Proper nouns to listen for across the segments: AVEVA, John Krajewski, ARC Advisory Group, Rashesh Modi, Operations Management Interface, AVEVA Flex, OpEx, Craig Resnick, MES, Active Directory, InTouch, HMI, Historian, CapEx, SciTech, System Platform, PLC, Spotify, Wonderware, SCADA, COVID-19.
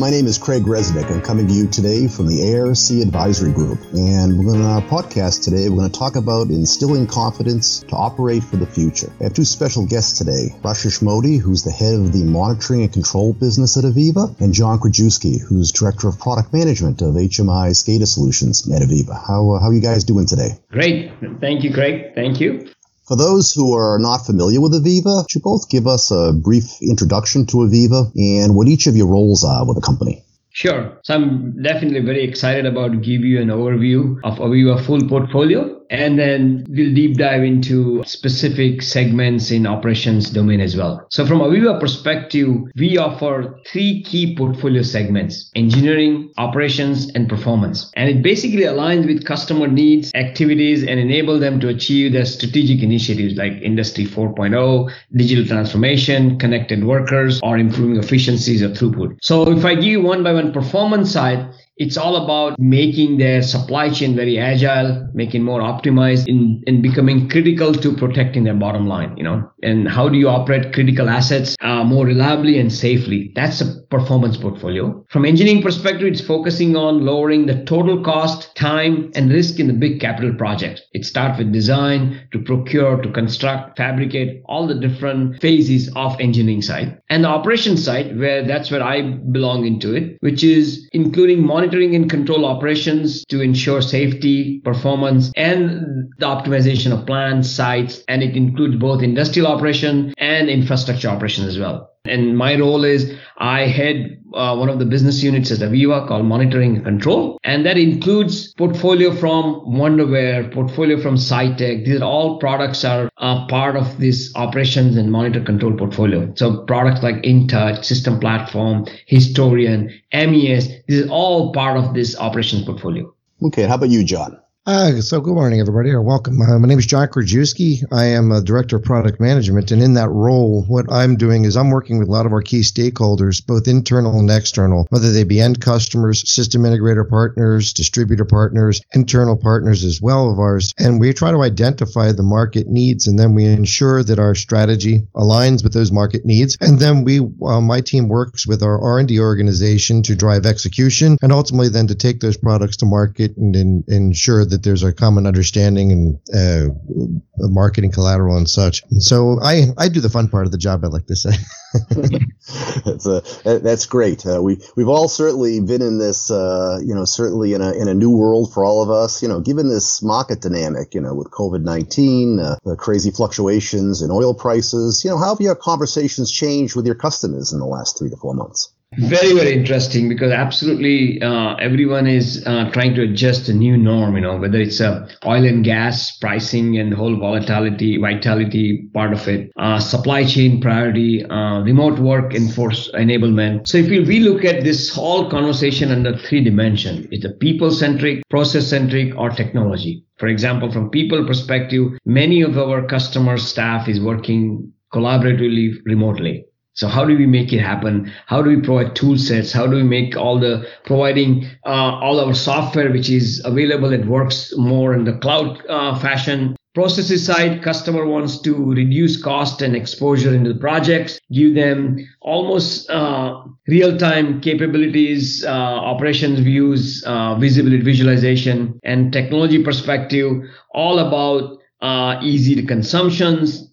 my name is Craig Resnick. I'm coming to you today from the ARC Advisory Group, and we're going to podcast today. We're going to talk about instilling confidence to operate for the future. I have two special guests today, Rashesh Modi, who's the head of the monitoring and control business at AVEVA, and John Krajewski, who's director of product management of HMI SCADA Solutions at AVEVA. How are you guys doing today? Great. Thank you, Craig. Thank you. For those who are not familiar with AVEVA, could you both give us a brief introduction to AVEVA and what each of your roles are with the company? Sure. So I'm definitely very excited about to give you an overview of AVEVA full portfolio, and then we'll deep dive into specific segments in operations domain as well. So from AVEVA perspective, we offer three key portfolio segments: engineering, operations, and performance. And it basically aligns with customer needs, activities, and enable them to achieve their strategic initiatives like Industry 4.0, digital transformation, connected workers, or improving efficiencies or throughput. So if I give you one by one, performance side, it's all about making their supply chain very agile, making more optimized, and becoming critical to protecting their bottom line, you know. And how do you operate critical assets more reliably and safely? That's a performance portfolio. From engineering perspective, it's focusing on lowering the total cost, time, and risk in the big capital project. It starts with design, to procure, to construct, fabricate, all the different phases of engineering side. And the operations side, that's where I belong into it, which is including monitoring and control operations to ensure safety, performance, and the optimization of plants, sites, and it includes both industrial operation and infrastructure operations as well. And my role is I head one of the business units at AVEVA called Monitoring and Control. And that includes portfolio from Wonderware, portfolio from SciTech. These are all products are part of this operations and monitor control portfolio. So products like InTouch, System Platform, Historian, MES, this is all part of this operations portfolio. Okay. How about you, John? So good morning, everybody, or welcome. My name is John Krajewski. I am a director of product management, and in that role, what I'm doing is I'm working with a lot of our key stakeholders, both internal and external, whether they be end customers, system integrator partners, distributor partners, internal partners as well of ours, and we try to identify the market needs, and then we ensure that our strategy aligns with those market needs, and then my team works with our R&D organization to drive execution, and ultimately then to take those products to market and ensure that there's a common understanding and marketing collateral and such. And so I do the fun part of the job, I like to say. That's great. We've all certainly been in this, certainly in a new world for all of us. You know, given this market dynamic, you know, with COVID-19, the crazy fluctuations in oil prices, you know, how have your conversations changed with your customers in the last 3 to 4 months? Very, very interesting, because absolutely everyone is trying to adjust a new norm, you know, whether it's oil and gas pricing and whole vitality part of it, supply chain priority, remote work enablement. So if we look at this whole conversation under three dimensions, it's a people-centric, process-centric, or technology. For example, from people perspective, many of our customer staff is working collaboratively remotely. So how do we make it happen? How do we provide tool sets? How do we make all our software, which is available and works more in the cloud fashion? Processes side, customer wants to reduce cost and exposure into the projects, give them almost real-time capabilities, operations views, visibility, visualization, and technology perspective, all about easy consumptions,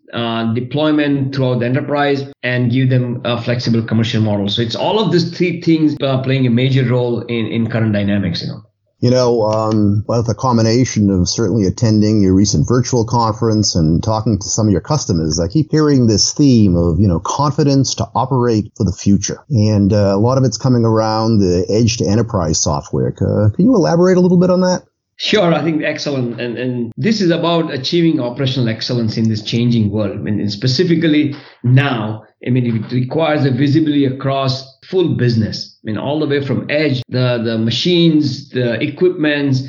deployment throughout the enterprise, and give them a flexible commercial model. So it's all of these three things playing a major role in current dynamics, you know. You know, with a combination of certainly attending your recent virtual conference and talking to some of your customers, I keep hearing this theme of, you know, confidence to operate for the future. And a lot of it's coming around the edge to enterprise software. Can you elaborate a little bit on that? Sure, I think excellent. And this is about achieving operational excellence in this changing world. And specifically now, I mean, it requires a visibility across full business. I mean, all the way from edge, the machines, the equipments,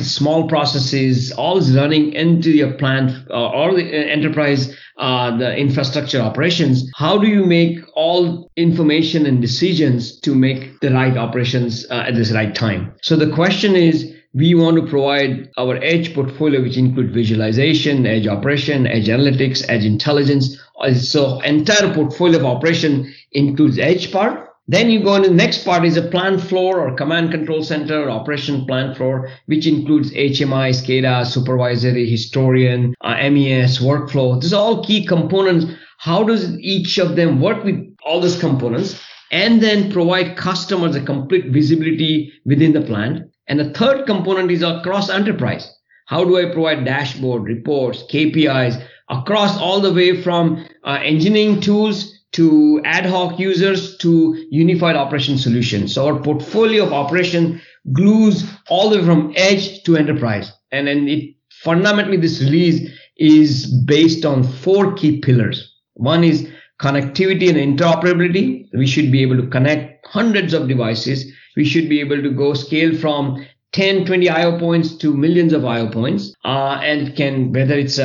small processes, all is running into your plant or the enterprise, the infrastructure operations. How do you make all information and decisions to make the right operations at this right time? So the question is, we want to provide our edge portfolio, which includes visualization, edge operation, edge analytics, edge intelligence. So entire portfolio of operation includes edge part Then you go into the next part is a plant floor or command control center or operation plant floor, which includes HMI, SCADA, supervisory, historian, MES, workflow. These are all key components. How does each of them work with all these components and then provide customers a complete visibility within the plant? And the third component is across enterprise. How do I provide dashboard, reports, KPIs across all the way from engineering tools to ad hoc users to unified operation solutions? So our portfolio of operation glues all the way from edge to enterprise. And then it fundamentally, this release is based on four key pillars. One is connectivity and interoperability. We should be able to connect hundreds of devices. We should be able to go scale from 10, 20 IO points to millions of IO points, and can, whether it's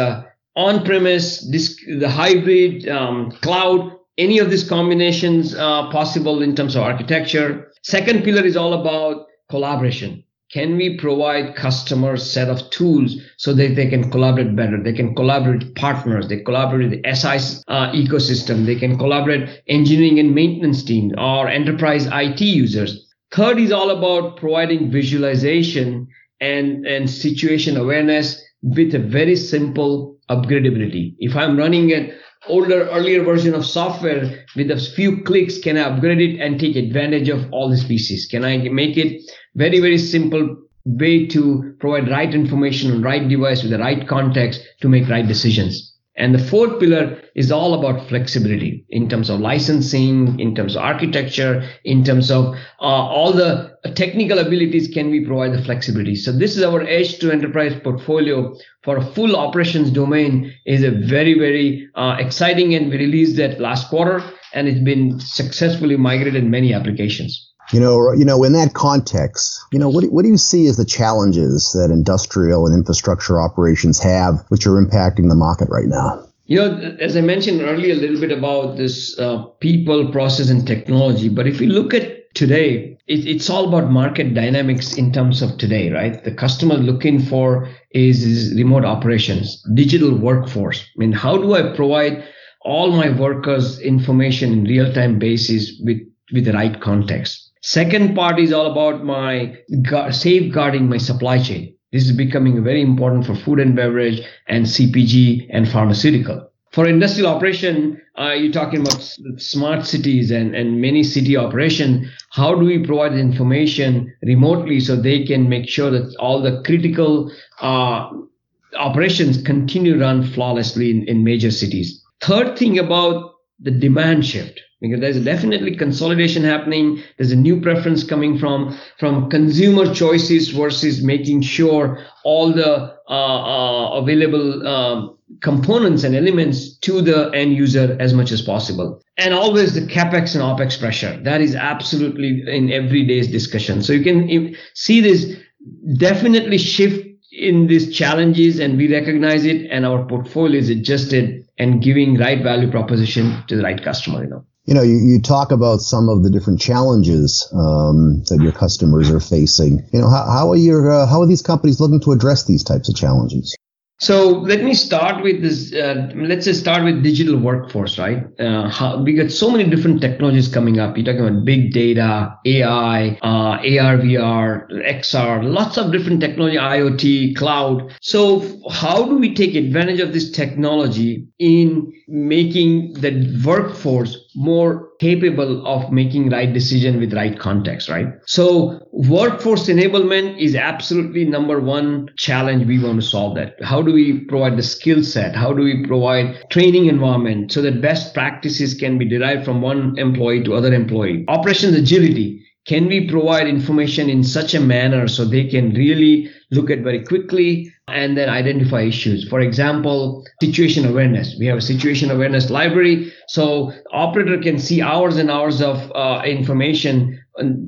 on-premise, the hybrid, cloud, any of these combinations possible in terms of architecture. Second pillar is all about collaboration. Can we provide customers set of tools so that they can collaborate better? They can collaborate with partners. They collaborate with the SI ecosystem. They can collaborate engineering and maintenance teams or enterprise IT users. Third is all about providing visualization and situation awareness with a very simple upgradability. If I'm running an older, earlier version of software, with a few clicks, can I upgrade it and take advantage of all these pieces? Can I make it very, very simple way to provide right information on right device with the right context to make right decisions? And the fourth pillar is all about flexibility in terms of licensing, in terms of architecture, in terms of all the technical abilities, can we provide the flexibility? So this is our edge to enterprise portfolio for a full operations domain. Is a very, very exciting, and we released that last quarter, and it's been successfully migrated in many applications. You know, in that context, what do you see as the challenges that industrial and infrastructure operations have, which are impacting the market right now? You know, as I mentioned earlier, a little bit about this people, process, and technology. But if you look at today, it's all about market dynamics in terms of today, right? The customer looking for is remote operations, digital workforce. I mean, how do I provide all my workers information in real-time basis with the right context? Second part is all about my safeguarding my supply chain. This is becoming very important for food and beverage and CPG and pharmaceutical. For industrial operation, you're talking about smart cities and many city operation. How do we provide information remotely so they can make sure that all the critical operations continue to run flawlessly in major cities? Third thing about the demand shift. Because there's definitely consolidation happening. There's a new preference coming from consumer choices versus making sure all the available components and elements to the end user as much as possible. And always the CapEx and OpEx pressure. That is absolutely in every day's discussion. So you can see this definitely shift in these challenges, and we recognize it, and our portfolio is adjusted and giving right value proposition to the right customer, you know. You know, you talk about some of the different challenges that your customers are facing. You know, how are these companies looking to address these types of challenges? So let me start with this. Let's just start with digital workforce, right? We got so many different technologies coming up. You're talking about big data, AI, AR, VR, XR, lots of different technology, IoT, cloud. So how do we take advantage of this technology in making the workforce more capable of making right decision with right context, right? So workforce enablement is absolutely number one challenge we want to solve that. How do we provide the skill set? How do we provide training environment so that best practices can be derived from one employee to other employee? Operations agility. Can we provide information in such a manner so they can really look at very quickly and then identify issues? For example, situation awareness. We have a situation awareness library, so operator can see hours and hours of information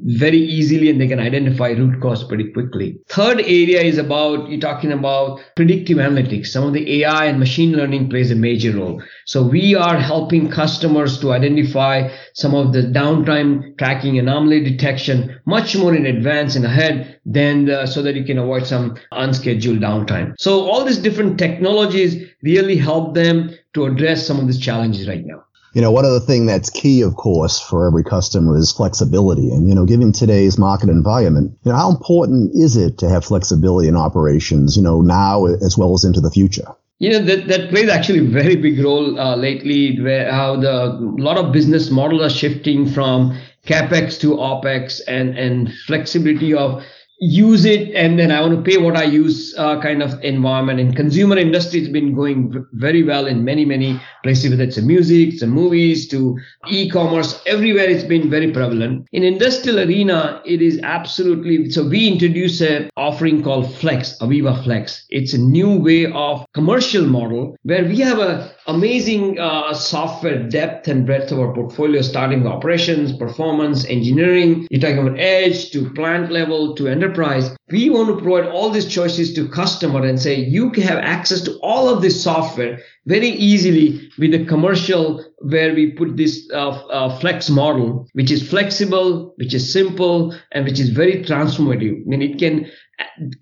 very easily, and they can identify root cause pretty quickly. Third area is about, you're talking about predictive analytics. Some of the AI and machine learning plays a major role. So we are helping customers to identify some of the downtime tracking, anomaly detection much more in advance and ahead so that you can avoid some unscheduled downtime. So all these different technologies really help them to address some of these challenges right now. You know, one other thing that's key, of course, for every customer is flexibility. And, you know, given today's market environment, you know, how important is it to have flexibility in operations, you know, now as well as into the future? You know, that plays actually a very big role lately, where how a lot of business models are shifting from CapEx to OpEx and flexibility of use it and then I want to pay what I use kind of environment. And consumer industry has been going very well in many, many places, whether it's in music, to movies, to e-commerce, everywhere it's been very prevalent. In industrial arena, it is absolutely, so we introduce an offering called Flex, AVEVA Flex. It's a new way of commercial model where we have a amazing software depth and breadth of our portfolio, starting with operations, performance, engineering. You're talking about edge to plant level to enterprise. We want to provide all these choices to customer and say you can have access to all of this software very easily with a commercial where we put this flex model, which is flexible, which is simple, and which is very transformative. I mean,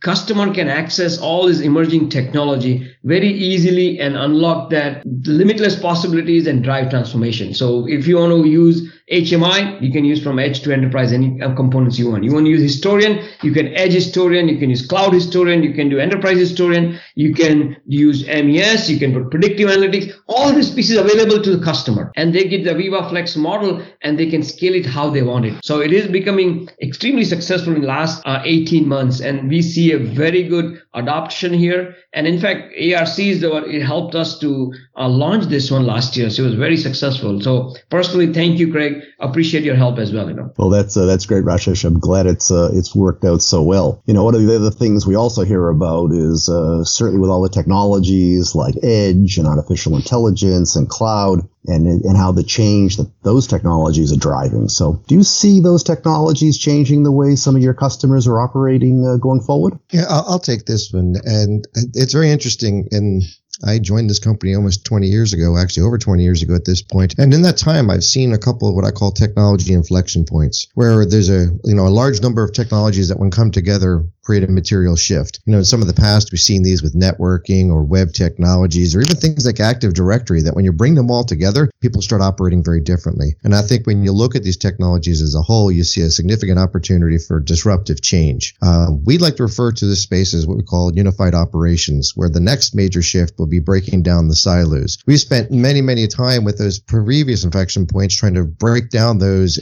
customer can access all this emerging technology very easily and unlock that limitless possibilities and drive transformation. So if you want to use HMI, you can use from edge to enterprise any components you want. You want to use Historian, you can edge Historian, you can use cloud Historian, you can do enterprise Historian, you can use MES, you can put predictive analytics, all these pieces available to the customer. And they get the AVEVA Flex model and they can scale it how they want it. So it is becoming extremely successful in the last 18 months. And we see a very good adoption here. And in fact, ARC is the one, it helped us to launch this one last year. So it was very successful. So personally, thank you, Craig. Appreciate your help as well. You know. Well, that's great, Rashesh. I'm glad it's worked out so well. You know, one of the other things we also hear about is certainly with all the technologies like edge and artificial intelligence and cloud and how the change that those technologies are driving. So do you see those technologies changing the way some of your customers are operating going forward? Yeah, I'll take this one. And it's very interesting. And I joined this company almost 20 years ago, actually over 20 years ago at this point. And in that time, I've seen a couple of what I call technology inflection points, where there's a large number of technologies that when come together, create a material shift. You know, in some of the past, we've seen these with networking or web technologies or even things like Active Directory, that when you bring them all together, people start operating very differently. And I think when you look at these technologies as a whole, you see a significant opportunity for disruptive change. We'd like to refer to this space as what we call unified operations, where the next major shift will be breaking down the silos. We spent many, many time with those previous inflection points trying to break down those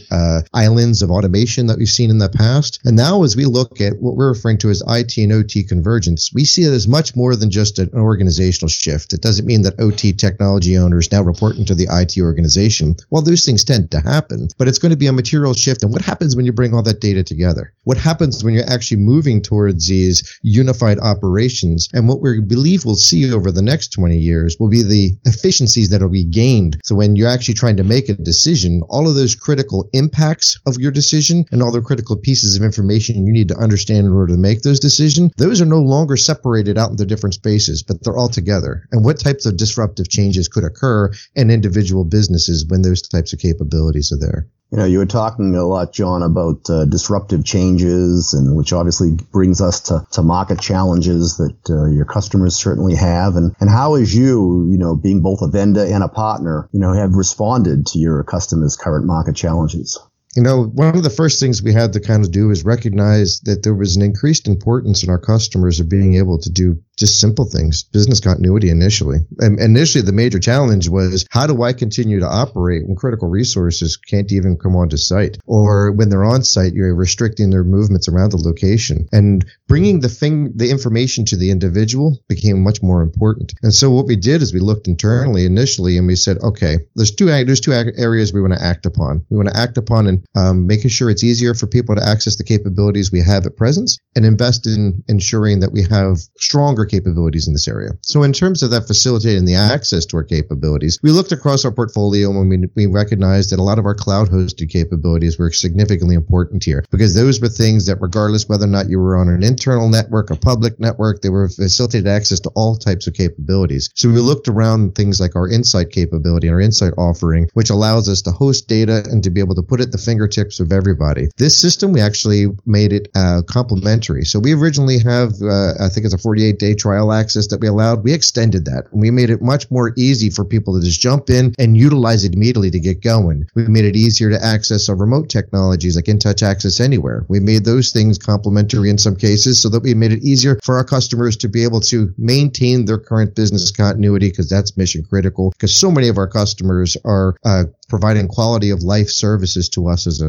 islands of automation that we've seen in the past. And now as we look at what we're referring to as IT and OT convergence, we see it as much more than just an organizational shift. It doesn't mean that OT technology owners now report into the IT organization. Well, those things tend to happen, but it's going to be a material shift. And what happens when you bring all that data together? What happens when you're actually moving towards these unified operations? And what we believe we'll see over the next 20 years will be the efficiencies that will be gained. So when you're actually trying to make a decision, all of those critical impacts of your decision and all the critical pieces of information you need to understand in order to make those decisions, those are no longer separated out into different spaces, but they're all together. And what types of disruptive changes could occur in individual businesses when those types of capabilities are there? You know, you were talking a lot, John, about disruptive changes, and which obviously brings us to market challenges that your customers certainly have. And how is you being both a vendor and a partner, you know, have responded to your customers' current market challenges? You know, one of the first things we had to kind of do is recognize that there was an increased importance in our customers of being able to do just simple things, business continuity initially. And initially, the major challenge was, how do I continue to operate when critical resources can't even come onto site? Or when they're on site, you're restricting their movements around the location. And bringing the information to the individual became much more important. And so what we did is we looked internally initially and we said, okay, there's two areas we want to act upon. We want to act upon and making sure it's easier for people to access the capabilities we have at present, and invest in ensuring that we have stronger capabilities in this area. So in terms of that facilitating the access to our capabilities, we looked across our portfolio and we recognized that a lot of our cloud-hosted capabilities were significantly important here, because those were things that regardless whether or not you were on an internal network or public network, they were facilitated access to all types of capabilities. So we looked around things like our Insight capability and our Insight offering, which allows us to host data and to be able to put it at the fingertips of everybody. This system, we actually made it complementary. So we originally have, I think it's a 48-day 30-day trial access that we allowed, we extended that. And we made it much more easy for people to just jump in and utilize it immediately to get going. We made it easier to access our remote technologies like InTouch Access Anywhere. We made those things complementary in some cases so that we made it easier for our customers to be able to maintain their current business continuity, because that's mission critical, because so many of our customers are providing quality of life services to us as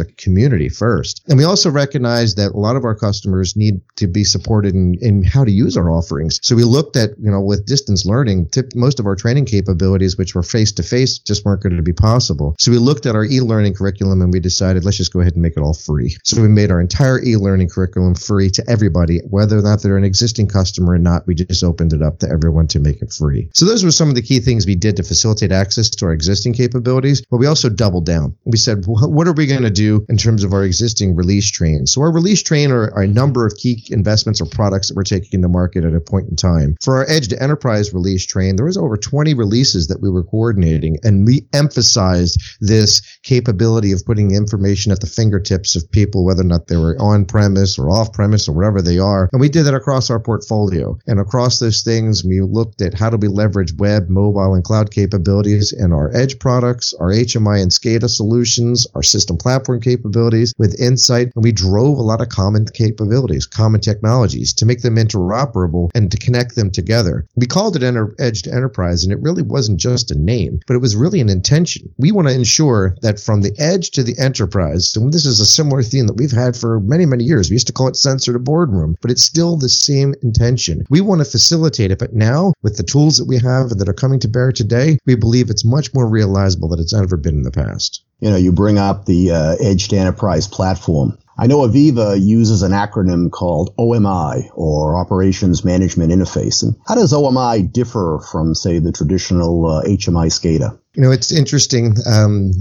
a community first. And we also recognize that a lot of our customers need to be supported in how to use our offerings. So we looked at, with distance learning, most of our training capabilities, which were face-to-face, just weren't going to be possible. So we looked at our e-learning curriculum and we decided, let's just go ahead and make it all free. So we made our entire e-learning curriculum free to everybody, whether or not they're an existing customer or not. We just opened it up to everyone to make it free. So those were some of the key things we did to facilitate access to our existing capabilities, but we also doubled down. We said, what are we going to do in terms of our existing release train? So our release train are a number of key investments or products that we're taking to market at a point in time. For our Edge to Enterprise release train, there was over 20 releases that we were coordinating, and we emphasized this capability of putting information at the fingertips of people, whether or not they were on-premise or off-premise or wherever they are. And we did that across our portfolio. And across those things, we looked at how do we leverage web, mobile, and cloud capabilities in our Edge products, our HMI and SCADA solutions, our system platform capabilities with Insight. And we drove a lot of common capabilities, common technologies to make them interoperable and to connect them together. We called it Edge to Enterprise, and it really wasn't just a name, but it was really an intention. We want to ensure that from the edge to the enterprise, and this is a similar theme that we've had for many, many years. We used to call it sensor to boardroom, but it's still the same intention. We want to facilitate it, but now with the tools that we have that are coming to bear today, we believe it's much more realistic than it's ever been in the past. You bring up the Edge to Enterprise platform. I know AVEVA uses an acronym called OMI, or Operations Management Interface. And how does OMI differ from, say, the traditional HMI SCADA? It's interesting.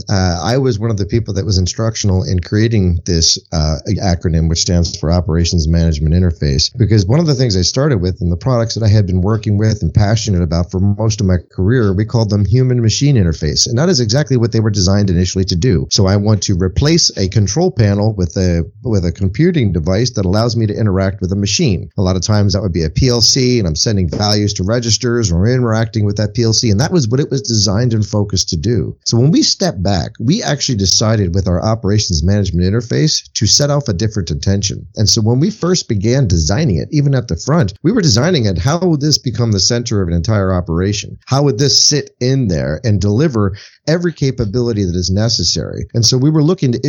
I was one of the people that was instructional in creating this acronym, which stands for Operations Management Interface, because one of the things I started with and the products that I had been working with and passionate about for most of my career, we called them human-machine interface, and that is exactly what they were designed initially to do. So I want to replace a control panel with a computing device that allows me to interact with a machine. A lot of times that would be a PLC, and I'm sending values to registers or interacting with that PLC, and that was what it was designed and focused to do. So when we stepped back, we actually decided with our operations management interface to set off a different intention. And so when we first began designing it, even at the front, we were designing it, how would this become the center of an entire operation? How would this sit in there and deliver every capability that is necessary? And so we were looking to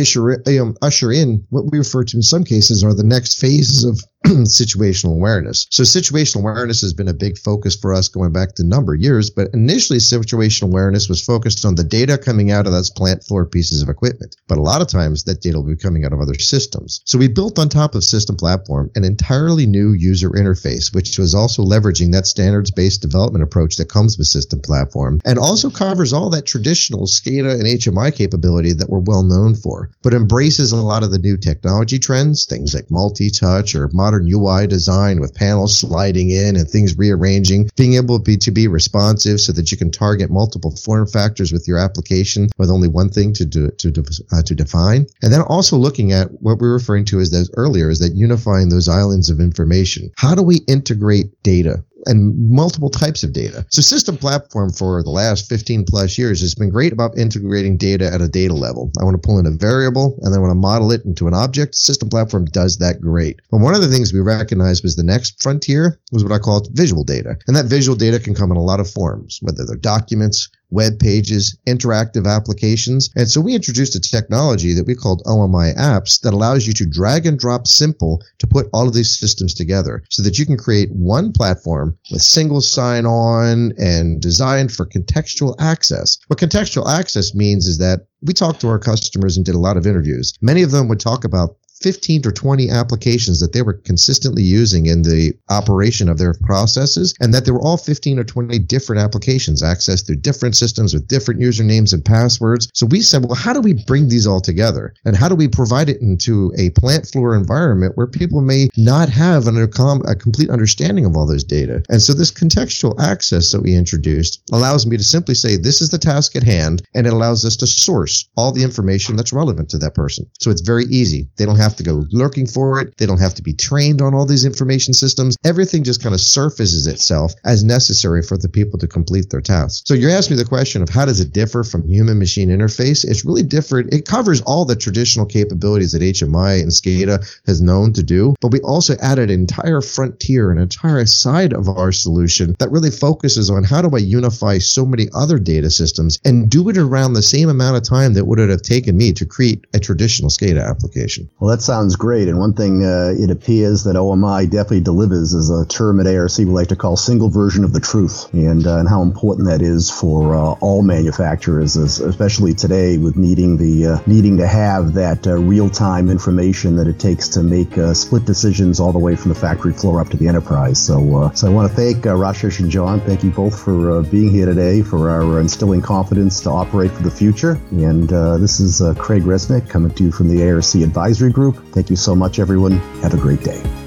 usher in what we refer to in some cases are the next phases of situational awareness. So situational awareness has been a big focus for us going back to a number of years, but initially situational awareness was focused on the data coming out of those plant floor pieces of equipment. But a lot of times that data will be coming out of other systems. So we built on top of System Platform an entirely new user interface, which was also leveraging that standards-based development approach that comes with System Platform and also covers all that traditional SCADA and HMI capability that we're well known for, but embraces a lot of the new technology trends, things like multi-touch or modern UI design with panels sliding in and things rearranging, being able to be responsive so that you can target multiple form factors with your application with only one thing to define. And then also looking at what we were referring to as those earlier is that unifying those islands of information. How do we integrate data? And multiple types of data. So System Platform for the last 15 plus years has been great about integrating data at a data level. I want to pull in a variable and then I want to model it into an object. System Platform does that great. But one of the things we recognized was the next frontier was what I call visual data. And that visual data can come in a lot of forms, whether they're documents, web pages, interactive applications. And so we introduced a technology that we called OMI apps that allows you to drag and drop simple to put all of these systems together so that you can create one platform with single sign-on and designed for contextual access. What contextual access means is that we talked to our customers and did a lot of interviews. Many of them would talk about 15 or 20 applications that they were consistently using in the operation of their processes, and that they were all 15 or 20 different applications accessed through different systems with different usernames and passwords. So we said, well, how do we bring these all together? And how do we provide it into a plant floor environment where people may not have a complete understanding of all those data? And so this contextual access that we introduced allows me to simply say, this is the task at hand, and it allows us to source all the information that's relevant to that person. So it's very easy. They don't have have to go lurking for it. They don't have to be trained on all these information systems. Everything just kind of surfaces itself as necessary for the people to complete their tasks. So you're asking me the question of how does it differ from human-machine interface? It's really different. It covers all the traditional capabilities that HMI and SCADA has known to do, but we also added an entire frontier, an entire side of our solution that really focuses on how do I unify so many other data systems and do it around the same amount of time that would it have taken me to create a traditional SCADA application. Well, that sounds great. And one thing it appears that OMI definitely delivers is a term at ARC we like to call single version of the truth, and how important that is for all manufacturers, especially today with needing to have that real-time information that it takes to make split decisions all the way from the factory floor up to the enterprise. So I want to thank Rashesh and John. Thank you both for being here today, for our instilling confidence to operate for the future. And this is Craig Resnick coming to you from the ARC Advisory Group. Thank you so much, everyone. Have a great day.